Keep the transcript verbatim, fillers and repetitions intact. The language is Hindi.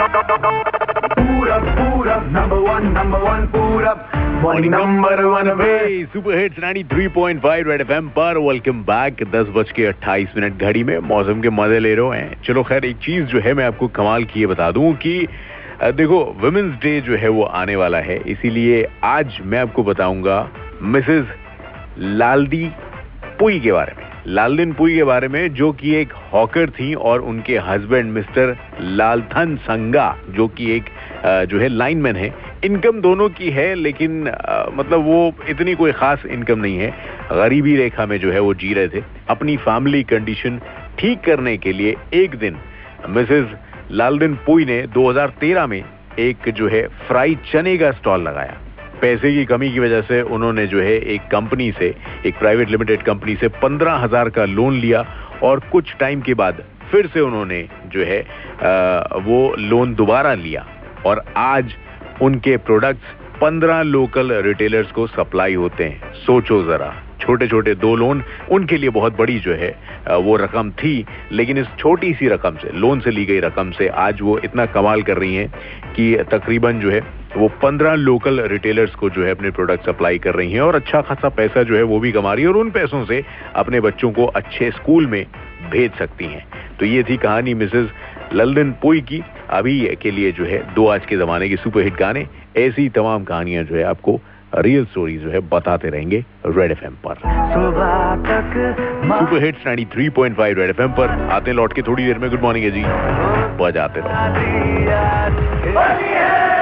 सुपर हिट्स तिरानवे पॉइंट पाँच रेड एफएम पर वेलकम बैक। दस बज के अट्ठाईस मिनट घड़ी में मौसम के मजे ले रहे हैं। चलो खैर, एक चीज जो है मैं आपको कमाल की ये बता दूं कि देखो वुमेन्स डे जो है वो आने वाला है, इसीलिए आज मैं आपको बताऊंगा मिसेज लालदेनपुई के बारे में लालदेनपुई के बारे में जो कि एक हॉकर थी, और उनके हस्बैंड मिस्टर लालथन संगा जो कि एक जो है लाइनमैन है। इनकम दोनों की है, लेकिन आ, मतलब वो इतनी कोई खास इनकम नहीं है, गरीबी रेखा में जो है वो जी रहे थे। अपनी फैमिली कंडीशन ठीक करने के लिए एक दिन मिसेज लालदेनपुई ने दो हज़ार तेरह में एक जो है फ्राई चने का स्टॉल लगाया। पैसे की कमी की वजह से उन्होंने जो है एक कंपनी से एक प्राइवेट लिमिटेड कंपनी से पंद्रह हजार का लोन लिया, और कुछ टाइम के बाद फिर से उन्होंने जो है आ, वो लोन दोबारा लिया, और आज उनके प्रोडक्ट्स पंद्रह लोकल रिटेलर्स को सप्लाई होते हैं। सोचो जरा, छोटे छोटे दो लोन उनके लिए बहुत बड़ी जो है वो रकम थी, लेकिन इस छोटी सी रकम से, लोन से ली गई रकम से आज वो इतना कमाल कर रही हैं कि तकरीबन जो है वो पंद्रह लोकल रिटेलर्स को जो है अपने प्रोडक्ट सप्लाई कर रही हैं, और अच्छा खासा पैसा जो है वो भी कमा रही है, और उन पैसों से अपने बच्चों को अच्छे स्कूल में भेज सकती हैं। तो ये थी कहानी मिसेज लालदेनपुई की। अभी के लिए जो है दो आज के जमाने के सुपरहिट गाने। ऐसी तमाम कहानियां जो है आपको रियल स्टोरी जो है बताते रहेंगे रेड एफएम पर। सुपर हिट्स तिरानवे पॉइंट पाँच रेड एफएम पर आते हैं लौट के थोड़ी देर में। गुड मॉर्निंग है जी, बजाते रहो।